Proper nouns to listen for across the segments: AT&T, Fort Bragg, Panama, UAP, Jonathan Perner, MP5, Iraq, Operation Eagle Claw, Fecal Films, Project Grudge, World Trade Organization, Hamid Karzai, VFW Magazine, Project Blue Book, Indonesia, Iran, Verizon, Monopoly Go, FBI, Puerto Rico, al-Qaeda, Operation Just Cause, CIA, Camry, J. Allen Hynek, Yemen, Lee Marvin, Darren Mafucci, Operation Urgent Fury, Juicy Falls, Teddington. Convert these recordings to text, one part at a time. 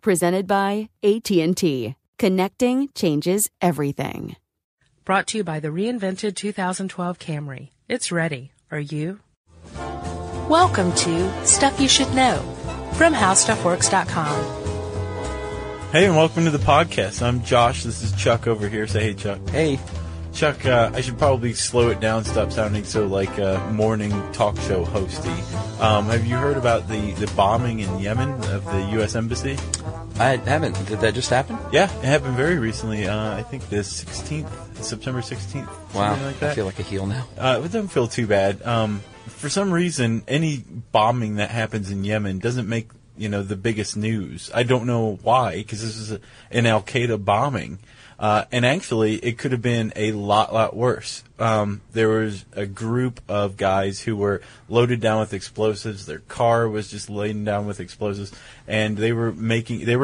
Presented by AT&T. Connecting changes everything. Brought to you by the reinvented 2012 Camry. It's ready. Are you? Welcome to Stuff You Should Know from HowStuffWorks.com. Hey, and welcome to the podcast. I'm Josh. This is Chuck over here. Say hey, Chuck. Hey. Chuck, I should probably slow it down, stop sounding so like a morning talk show hosty. Have you heard about the bombing in Yemen of the U.S. Embassy? I haven't. Did that just happen? Yeah, it happened very recently. I think the 16th, September 16th. Wow, like that. I feel like a heel now. It doesn't feel too bad. For some reason, any bombing that happens in Yemen doesn't make, the biggest news. I don't know why, because this is an al-Qaeda bombing. And actually, it could have been a lot worse. There was a group of guys who were loaded down with explosives. Their car was just laden down with explosives, and they were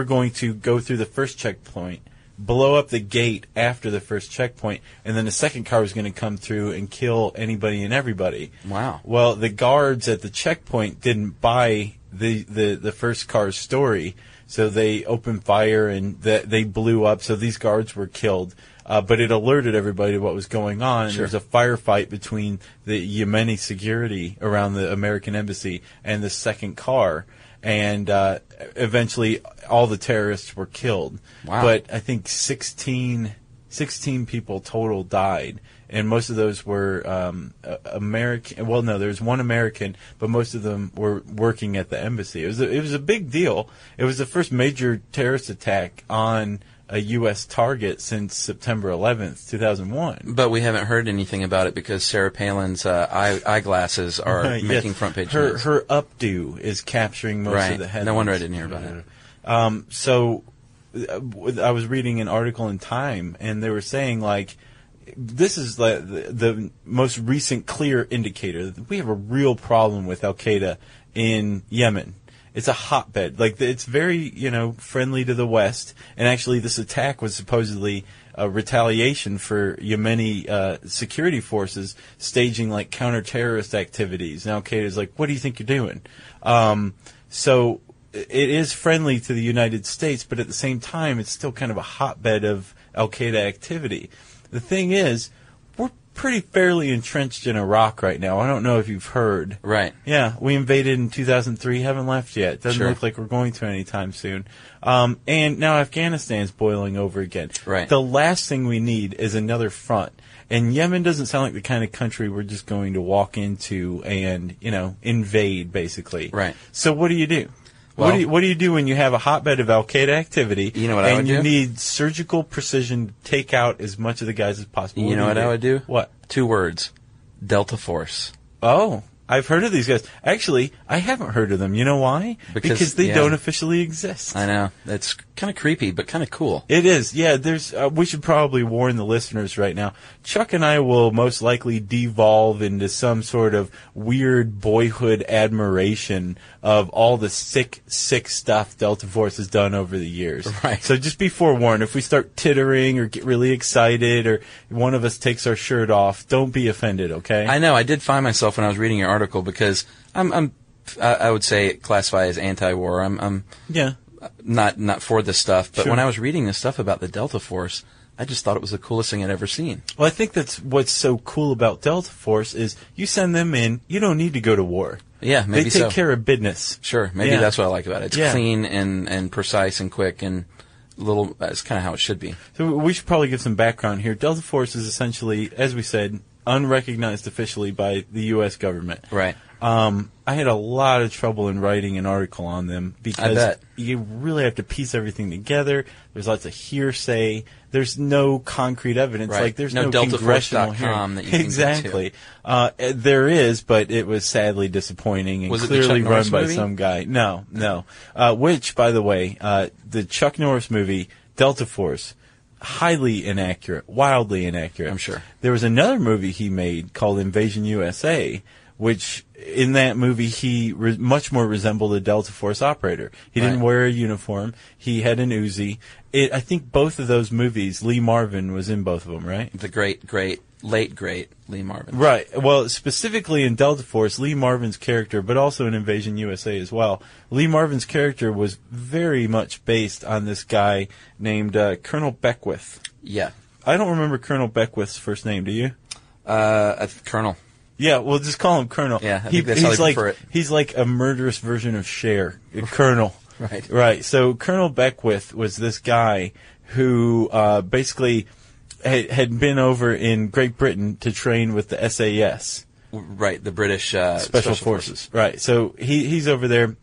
going to go through the first checkpoint, blow up the gate after the first checkpoint, and then the second car was going to come through and kill anybody and everybody. Wow. Well, the guards at the checkpoint didn't buy the first car's story. So they opened fire and they blew up. So these guards were killed. But it alerted everybody to what was going on. Sure. There was a firefight between the Yemeni security around the American embassy and the second car. And eventually all the terrorists were killed. Wow. But I think 16 people total died. And most of those were American. Well, no, there's one American, but most of them were working at the embassy. It was a big deal. It was the first major terrorist attack on a U.S. target since September 11th, 2001. But we haven't heard anything about it because Sarah Palin's eyeglasses are making front page news. Her updo is capturing most of the headlines. No wonder I didn't hear about it. So I was reading an article in Time, and they were saying, like, this is the most recent clear indicator that we have a real problem with al-Qaeda in Yemen. It's a hotbed. Like, it's very, friendly to the West. And actually, this attack was supposedly a retaliation for Yemeni security forces staging, like, counter-terrorist activities. And al-Qaeda's like, what do you think you're doing? So it is friendly to the United States, but at the same time, it's still kind of a hotbed of al-Qaeda activity. The thing is, we're pretty fairly entrenched in Iraq right now. I don't know if you've heard. Right. Yeah, we invaded in 2003, haven't left yet. Doesn't look like we're going to anytime soon. And now Afghanistan's boiling over again. Right. The last thing we need is another front. And Yemen doesn't sound like the kind of country we're just going to walk into and, invade, basically. Right. So what do you do? Well, what do you do when you have a hotbed of al-Qaeda activity and you need surgical precision to take out as much of the guys as possible? You know what I would do? What? Two words. Delta Force. Oh, I've heard of these guys. Actually, I haven't heard of them. You know why? Because they don't officially exist. I know. That's kind of creepy, but kind of cool. It is. Yeah, we should probably warn the listeners right now. Chuck and I will most likely devolve into some sort of weird boyhood admiration of all the sick, sick stuff Delta Force has done over the years. Right. So just be forewarned. If we start tittering or get really excited or one of us takes our shirt off, don't be offended, okay? I know. I did find myself when I was reading your article because I would say classify as anti-war. I'm not for this stuff, but when I was reading this stuff about the Delta Force, I just thought it was the coolest thing I'd ever seen. Well, I think that's what's so cool about Delta Force is you send them in, you don't need to go to war. Yeah, maybe they take care of business. Sure, maybe that's what I like about it. It's clean and precise and quick and little. That's kind of how it should be. So we should probably give some background here. Delta Force is essentially, as we said, unrecognized officially by the U.S. government. Right. I had a lot of trouble in writing an article on them because you really have to piece everything together. There's lots of hearsay. There's no concrete evidence. Right. Like there's no congressional hearing. That you can exactly. There is, but it was sadly disappointing and was clearly run by some guy. No. Which, by the way, the Chuck Norris movie Delta Force, highly inaccurate, wildly inaccurate. I'm sure. There was another movie he made called Invasion USA, which in that movie he much more resembled a Delta Force operator. He didn't wear a uniform. He had an Uzi. I think both of those movies, Lee Marvin was in both of them, right? The late great Lee Marvin. Right. Well, specifically in Delta Force, Lee Marvin's character, but also in Invasion USA as well, Lee Marvin's character was very much based on this guy named Colonel Beckwith. Yeah. I don't remember Colonel Beckwith's first name, do you? Colonel. Yeah, we'll just call him Colonel. Yeah, I think that's how they prefer it. He's like a murderous version of Cher, Colonel. Right. Right. So Colonel Beckwith was this guy who basically had been over in Great Britain to train with the SAS. Right, the British Special Forces. Right. So he's over there.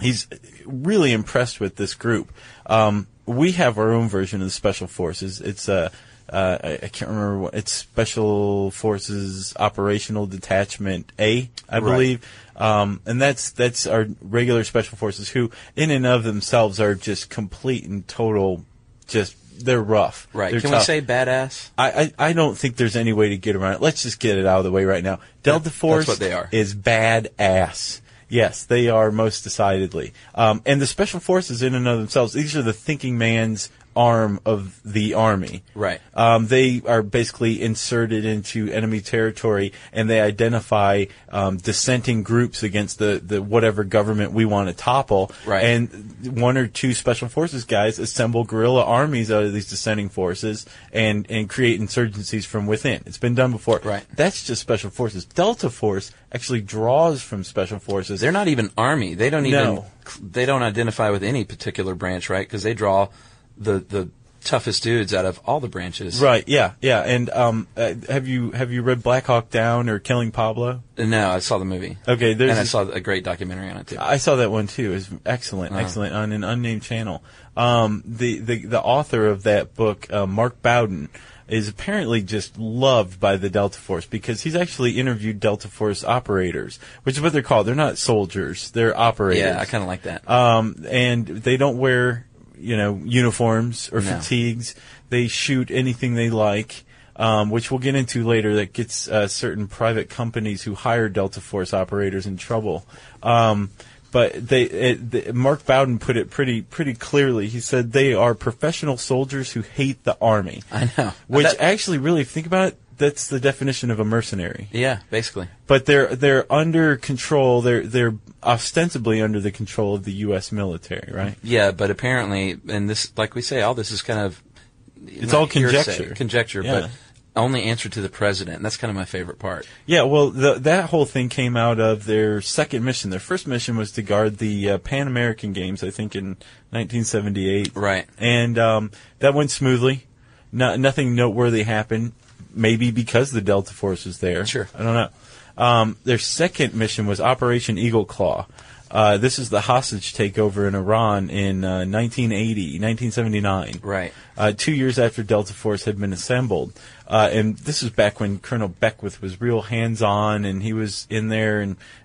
He's really impressed with this group. We have our own version of the Special Forces. It's I can't remember what it's Special Forces Operational Detachment A, I believe. And that's our regular Special Forces who in and of themselves are just complete and total, just they're rough. Right. They're Can we say badass? I don't think there's any way to get around it. Let's just get it out of the way right now. Delta Force that's what they are. Is badass. Yes, they are most decidedly. And the Special Forces in and of themselves, these are the thinking man's arm of the Army. Right. They are basically inserted into enemy territory, and they identify dissenting groups against the whatever government we want to topple. Right. And one or two Special Forces guys assemble guerrilla armies out of these dissenting forces and create insurgencies from within. It's been done before. Right. That's just Special Forces. Delta Force actually draws from Special Forces. They're not even Army. They don't even they don't identify with any particular branch, right? Because they draw the toughest dudes out of all the branches. Right, yeah. And have you read Black Hawk Down or Killing Pablo? No, I saw the movie. Okay, and I saw a great documentary on it too. I saw that one too. It's excellent on an unnamed channel. The author of that book, Mark Bowden, is apparently just loved by the Delta Force because he's actually interviewed Delta Force operators, which is what they're called. They're not soldiers, they're operators. Yeah, I kind of like that. And they don't wear uniforms or fatigues. They shoot anything they like, which we'll get into later. That gets certain private companies who hire Delta Force operators in trouble. But Mark Bowden put it pretty clearly. He said they are professional soldiers who hate the Army. I know. Which actually, really, if you think about it, that's the definition of a mercenary. Yeah, basically. But they're under control. They're ostensibly under the control of the U.S. military, right? Yeah, but apparently, and this, like we say, all this is kind of it's all conjecture. Conjecture, yeah. But only answer to the president. And that's kind of my favorite part. Yeah, well, that whole thing came out of their second mission. Their first mission was to guard the Pan American Games, I think, in 1978. Right, and that went smoothly. Nothing noteworthy happened. Maybe because the Delta Force was there. Sure. I don't know. Their second mission was Operation Eagle Claw. This is the hostage takeover in Iran in 1979. Right. 2 years after Delta Force had been assembled. And this was back when Colonel Beckwith was real hands-on, and he was in there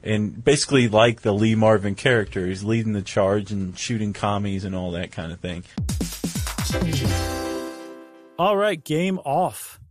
and basically like the Lee Marvin character. He's leading the charge and shooting commies and all that kind of thing. All right, game off.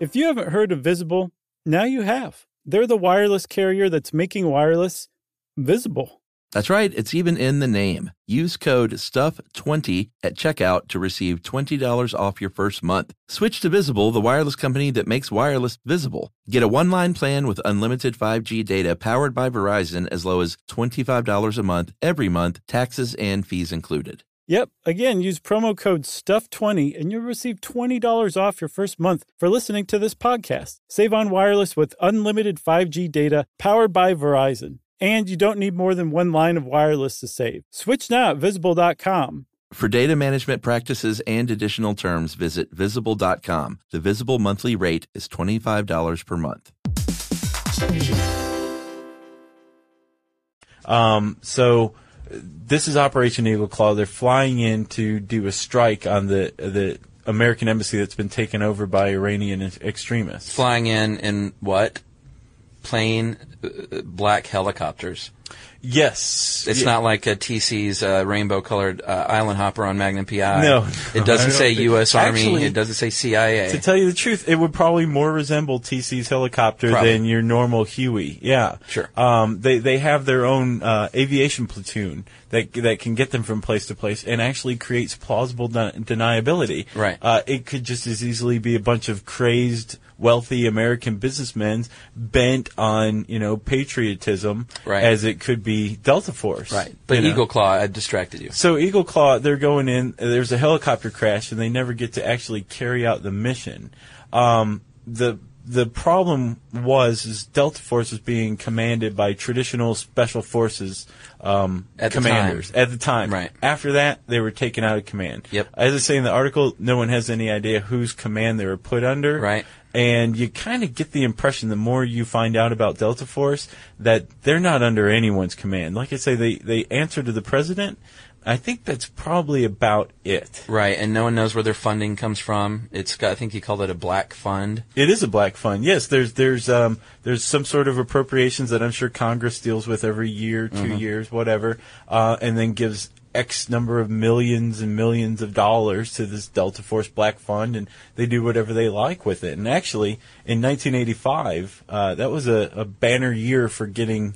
If you haven't heard of Visible, now you have. They're the wireless carrier that's making wireless visible. That's right. It's even in the name. Use code STUFF20 at checkout to receive $20 off your first month. Switch to Visible, the wireless company that makes wireless visible. Get a one-line plan with unlimited 5G data powered by Verizon as low as $25 a month every month, taxes and fees included. Yep. Again, use promo code STUFF20 and you'll receive $20 off your first month for listening to this podcast. Save on wireless with unlimited 5G data powered by Verizon. And you don't need more than one line of wireless to save. Switch now at Visible.com. For data management practices and additional terms, visit Visible.com. The Visible monthly rate is $25 per month. So this is Operation Eagle Claw. They're flying in to do a strike on the American embassy that's been taken over by Iranian extremists. Flying in what? Plain black helicopters. Yes. It's not like a TC's rainbow-colored island hopper on Magnum P.I. No. It doesn't say U.S. Army. Actually, it doesn't say CIA. To tell you the truth, it would probably more resemble TC's helicopter than your normal Huey. Yeah. Sure. They have their own aviation platoon that can get them from place to place and actually creates plausible deniability. Right. It could just as easily be a bunch of crazed, wealthy American businessmen bent on, patriotism as it could be Delta Force. Right. But Eagle Claw, I distracted you. So Eagle Claw, they're going in, there's a helicopter crash, and they never get to actually carry out the mission. The problem was Delta Force was being commanded by traditional special forces commanders at the time. Right. After that, they were taken out of command. Yep. As I say in the article, no one has any idea whose command they were put under. Right. And you kind of get the impression the more you find out about Delta Force that they're not under anyone's command. Like I say, they answer to the president. I think that's probably about it. Right, and no one knows where their funding comes from. It's got, I think he called it a black fund. It is a black fund. Yes, there's some sort of appropriations that I'm sure Congress deals with every year, two years, whatever, and then gives X number of millions and millions of dollars to this Delta Force black fund, and they do whatever they like with it. And actually, in 1985, that was a banner year for getting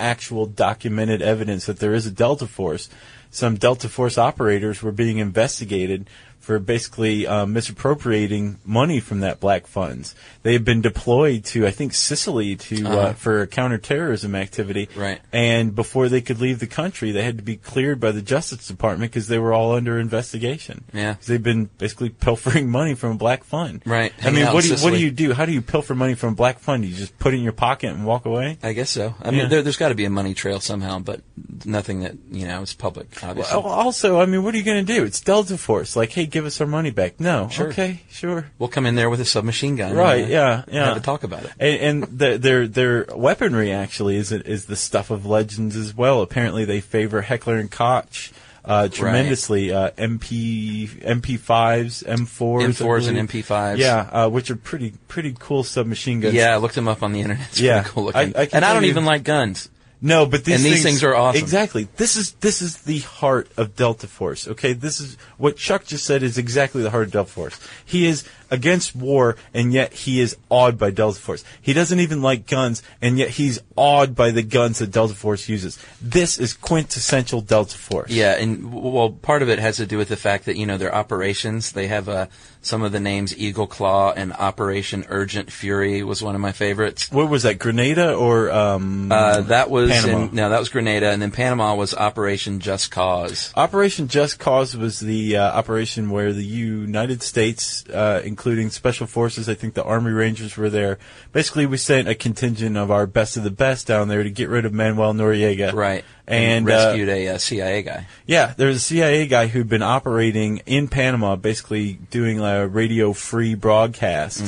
actual documented evidence that there is a Delta Force. Some Delta Force operators were being investigated for basically misappropriating money from that black funds. They had been deployed to, I think, Sicily for counterterrorism activity. Right. And before they could leave the country, they had to be cleared by the Justice Department because they were all under investigation. Yeah. Because they'd been basically pilfering money from a black fund. Right. What do you do? How do you pilfer money from a black fund? Do you just put it in your pocket and walk away? I guess so. I mean, there's got to be a money trail somehow, but nothing that, is public, obviously. Well, also, what are you going to do? It's Delta Force. Like, hey, give us our money back. No. Sure. Okay, sure. We'll come in there with a submachine gun. Right, and have a talk about it. And their weaponry, actually, is the stuff of legends as well. Apparently, they favor Heckler & Koch tremendously. Right. MP5s, M4s. M4s and MP5s. Yeah, which are pretty cool submachine guns. Yeah, I looked them up on the Internet. It's pretty cool looking. I don't even like guns. No, but these things are awesome. Exactly. This is the heart of Delta Force, okay? This is what Chuck just said is exactly the heart of Delta Force. He is against war, and yet he is awed by Delta Force. He doesn't even like guns, and yet he's awed by the guns that Delta Force uses. This is quintessential Delta Force. Yeah, and, well, part of it has to do with the fact that, their operations, they have some of the names Eagle Claw and Operation Urgent Fury was one of my favorites. What was that, Grenada or? That was was Panama. No, that was Grenada, and then Panama was Operation Just Cause. Operation Just Cause was the operation where the United States, including Special Forces, I think the Army Rangers were there. Basically, we sent a contingent of our best of the best down there to get rid of Manuel Noriega. Right. And rescued a CIA guy. Yeah, there was a CIA guy who'd been operating in Panama, basically doing a radio-free broadcast,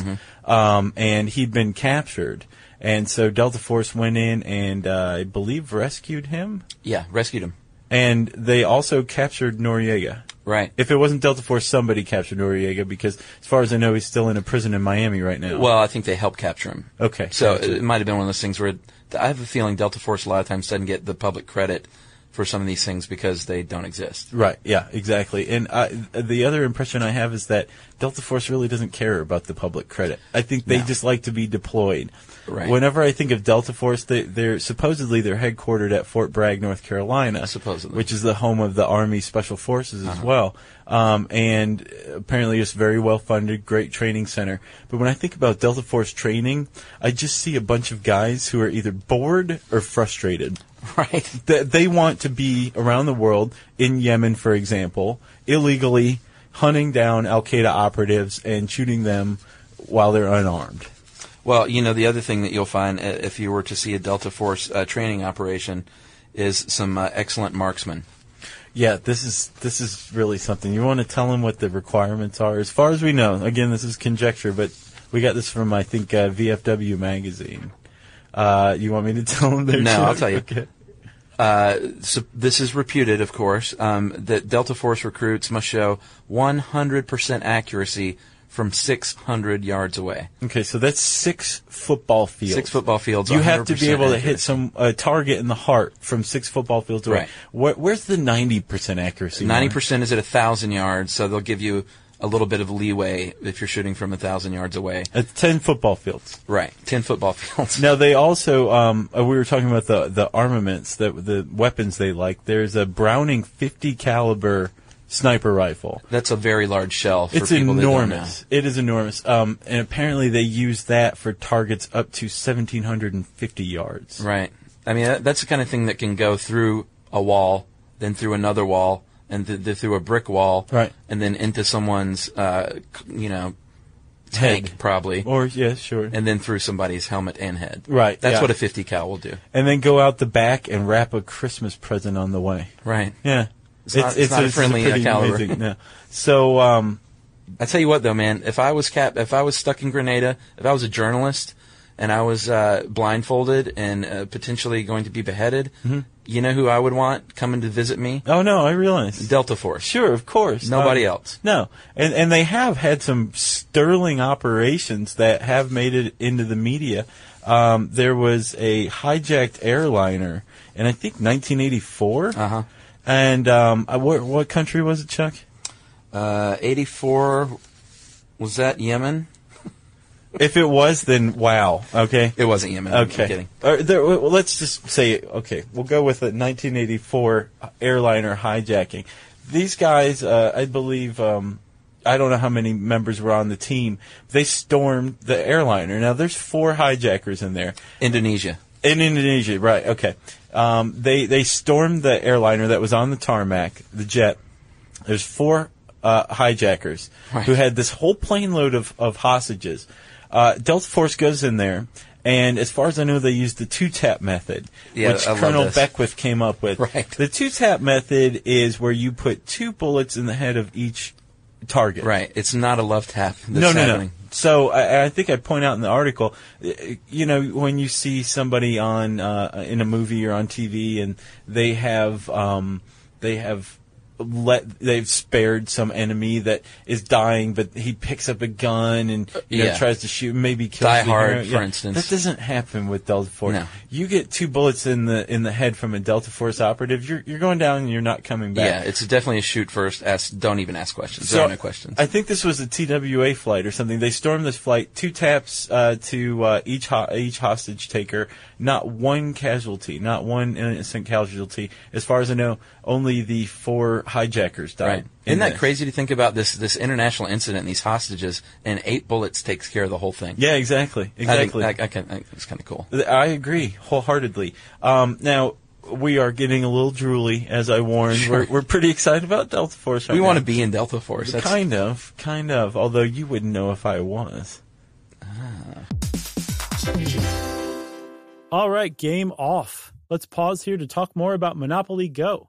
and he'd been captured. And so Delta Force went in and I believe rescued him. Yeah, rescued him. And they also captured Noriega. Right. If it wasn't Delta Force, somebody captured Noriega because, as far as I know, he's still in a prison in Miami right now. Well, I think they helped capture him. Okay. So it might have been one of those things where I have a feeling Delta Force a lot of times doesn't get the public credit for some of these things because they don't exist. Right. Yeah, exactly. And the other impression I have is that Delta Force really doesn't care about the public credit. I think they just like to be deployed. Right. Whenever I think of Delta Force, they're headquartered at Fort Bragg, North Carolina, supposedly, which is the home of the Army Special Forces as well, and apparently it's very well funded, great training center. But when I think about Delta Force training, I just see a bunch of guys who are either bored or frustrated. Right. They want to be around the world, in Yemen, for example, illegally hunting down al-Qaeda operatives and shooting them while they're unarmed. Well, you know, the other thing that you'll find if you were to see a Delta Force training operation is some excellent marksmen. Yeah, this is really something. You want to tell them what the requirements are? As far as we know, again, this is conjecture, but we got this from, I think, VFW magazine. You want me to tell them their I'll tell you. Okay. So this is reputed, of course, that Delta Force recruits must show 100% accuracy from 600 yards away. Okay, so that's 6 football fields. 6 football fields. You have to be able to hit a target in the heart from 6 football fields away. Right. Where's the 90% accuracy? 90% is at 1,000 yards, so they'll give you a little bit of leeway if you're shooting from 1,000 yards away. At 10 football fields. Right, 10 football fields. Now, they also, we were talking about the armaments, the weapons they like. There's a Browning 50 caliber sniper rifle. That's a very large shell for people that don't know. It's enormous. It is enormous. And apparently they use that for targets up to 1,750 yards. Right. I mean, that's the kind of thing that can go through a wall, then through another wall, and through a brick wall, right, and then into someone's, tank, head, probably. Or, yeah, sure. And then through somebody's helmet and head. Right. That's what a 50 cal will do. And then go out the back and wrap a Christmas present on the way. Right. Yeah. It's not a friendly caliber. Amazing, no. So, I tell you what, though, man, if I was stuck in Grenada, if I was a journalist and I was blindfolded and potentially going to be beheaded, you know who I would want coming to visit me? Oh no, I realize Delta Force. Sure, of course. Nobody else. No, and they have had some sterling operations that have made it into the media. There was a hijacked airliner, in I think 1984. And what country was it, Chuck? 84, was that Yemen? If it was, then wow. Okay. It wasn't Yemen. Okay. I'm kidding. Let's just say, okay, we'll go with a 1984 airliner hijacking. These guys, I believe, I don't know how many members were on the team. They stormed the airliner. Now, there's 4 hijackers in there. Indonesia. In Indonesia, right, okay. They stormed the airliner that was on the tarmac, the jet. There's 4 hijackers who had this whole plane load of hostages. Delta Force goes in there, and as far as I know, they used the two-tap method, which Colonel Beckwith came up with. Right. The two-tap method is where you put 2 bullets in the head of each target. Right. It's not a love tap that's happening. No. So I think I point out in the article, you know, when you see somebody on in a movie or on TV and they've spared some enemy that is dying, but he picks up a gun and tries to shoot, maybe kills Die Hard, hero. For instance. That doesn't happen with Delta Force. No. You get 2 bullets in the head from a Delta Force operative, you're going down and you're not coming back. Yeah, it's definitely a shoot first. Don't even ask questions. There are no questions. I think this was a TWA flight or something. They stormed this flight, 2 taps to each hostage taker. Not one casualty, not one innocent casualty. As far as I know, only the 4 hijackers died. Right. Isn't that crazy to think about this international incident and these hostages, and 8 bullets takes care of the whole thing? Yeah, exactly. I think it's kind of cool. I agree wholeheartedly. Now, we are getting a little drooly, as I warned. Sure. We're pretty excited about Delta Force. We want to be in Delta Force. Kind of. Although you wouldn't know if I was. All right, game off. Let's pause here to talk more about Monopoly Go.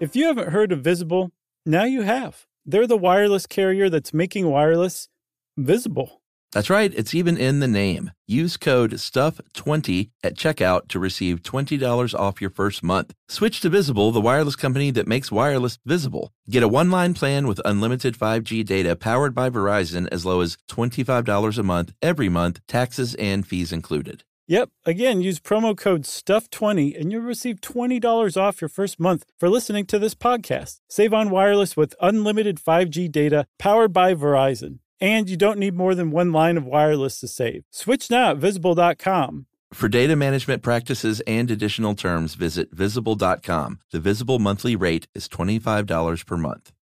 If you haven't heard of Visible, now you have. They're the wireless carrier that's making wireless visible. That's right. It's even in the name. Use code STUFF20 at checkout to receive $20 off your first month. Switch to Visible, the wireless company that makes wireless visible. Get a one-line plan with unlimited 5G data powered by Verizon as low as $25 a month every month, taxes and fees included. Yep. Again, use promo code STUFF20 and you'll receive $20 off your first month for listening to this podcast. Save on wireless with unlimited 5G data powered by Verizon. And you don't need more than one line of wireless to save. Switch now at Visible.com. For data management practices and additional terms, visit Visible.com. The Visible monthly rate is $25 per month.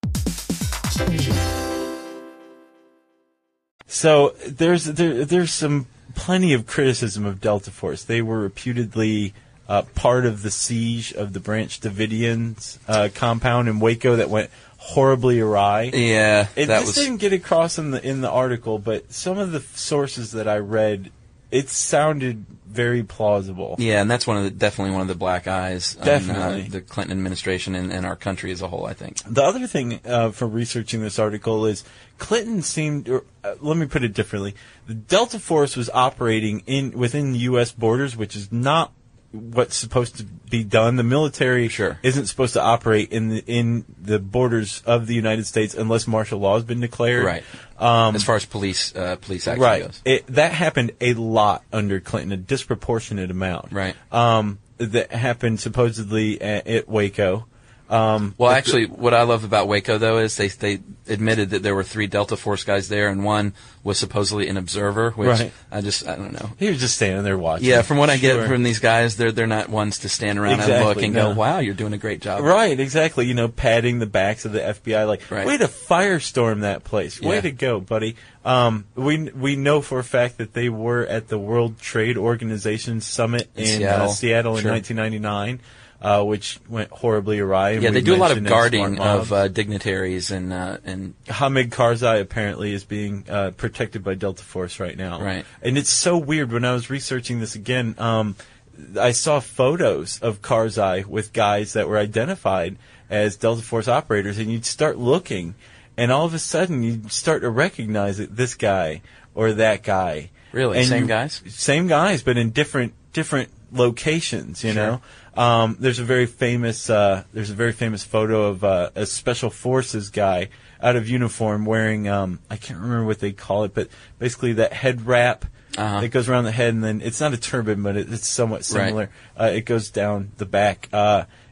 So there's some plenty of criticism of Delta Force. They were reputedly part of the siege of the Branch Davidians compound in Waco that went horribly awry. Yeah, didn't get across in the article, but some of the sources that I read, it sounded very plausible. Yeah, and that's one of the black eyes on the Clinton administration and our country as a whole, I think. The other thing from researching this article is Clinton seemed, let me put it differently, the Delta Force was operating within the U.S. borders, which is not what's supposed to be done. The military isn't supposed to operate in the borders of the United States unless martial law has been declared. Right. As far as police action goes. That happened a lot under Clinton, a disproportionate amount. Right. That happened supposedly at Waco. Actually, what I love about Waco, though, is they admitted that there were 3 Delta Force guys there, and one was supposedly an observer, which I don't know. He was just standing there watching. Yeah, from what I get from these guys, they're not ones to stand around and look and go, wow, you're doing a great job. Right, exactly. You know, patting the backs of the FBI, like, way to firestorm that place. Yeah. Way to go, buddy. We know for a fact that they were at the World Trade Organization Summit in Seattle in 1999. Which went horribly awry. And they do a lot of guarding of dignitaries and Hamid Karzai apparently is being protected by Delta Force right now. Right, and it's so weird. When I was researching this again, I saw photos of Karzai with guys that were identified as Delta Force operators, and you'd start looking, and all of a sudden you start to recognize it, this guy or that guy. Really, and guys? Same guys, but in different locations, you know. There's a very famous photo of a special forces guy out of uniform wearing I can't remember what they call it, but basically that head wrap that goes around the head, and then it's not a turban, but it's somewhat similar. Right. It goes down the back.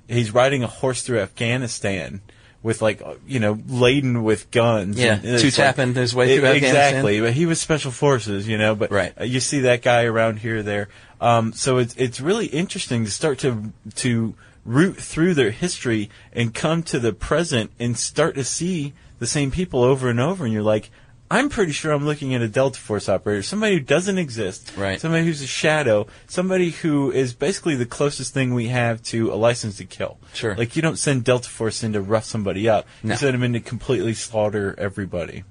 He's riding a horse through Afghanistan with laden with guns. Yeah, two-tapping his way through Afghanistan. Exactly, but he was special forces, you see that guy around here, there. So it's really interesting to start to root through their history and come to the present and start to see the same people over and over, and you're like, I'm pretty sure I'm looking at a Delta Force operator, somebody who doesn't exist, somebody who's a shadow, somebody who is basically the closest thing we have to a license to kill. Sure. Like, you don't send Delta Force in to rough somebody up. No. You send them in to completely slaughter everybody.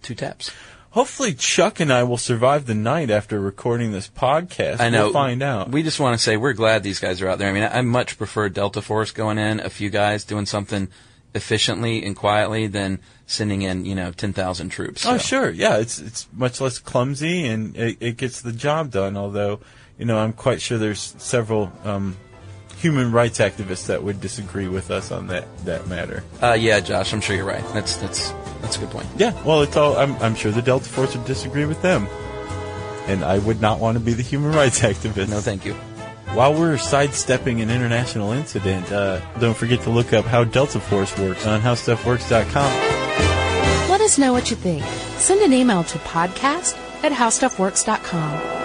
2 taps. Hopefully Chuck and I will survive the night after recording this podcast. I know. We'll find out. We just want to say we're glad these guys are out there. I mean, I much prefer Delta Force going in, a few guys doing something efficiently and quietly than sending in, 10,000 troops. So. Oh, sure. Yeah, it's much less clumsy, and it gets the job done, although, I'm quite sure there's several human rights activists that would disagree with us on that matter. Yeah, Josh, I'm sure you're right. That's a good point. Yeah, well, I'm sure the Delta Force would disagree with them. And I would not want to be the human rights activist. No, thank you. While we're sidestepping an international incident, don't forget to look up How Delta Force Works on HowStuffWorks.com. Let us know what you think. Send an email to podcast@HowStuffWorks.com.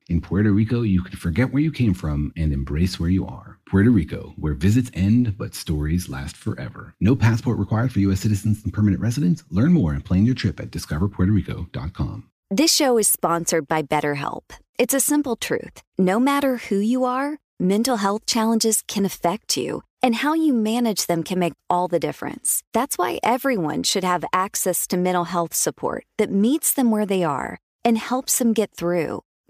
In Puerto Rico, you can forget where you came from and embrace where you are. Puerto Rico, where visits end, but stories last forever. No passport required for U.S. citizens and permanent residents. Learn more and plan your trip at discoverpuertorico.com. This show is sponsored by BetterHelp. It's a simple truth. No matter who you are, mental health challenges can affect you, and how you manage them can make all the difference. That's why everyone should have access to mental health support that meets them where they are and helps them get through.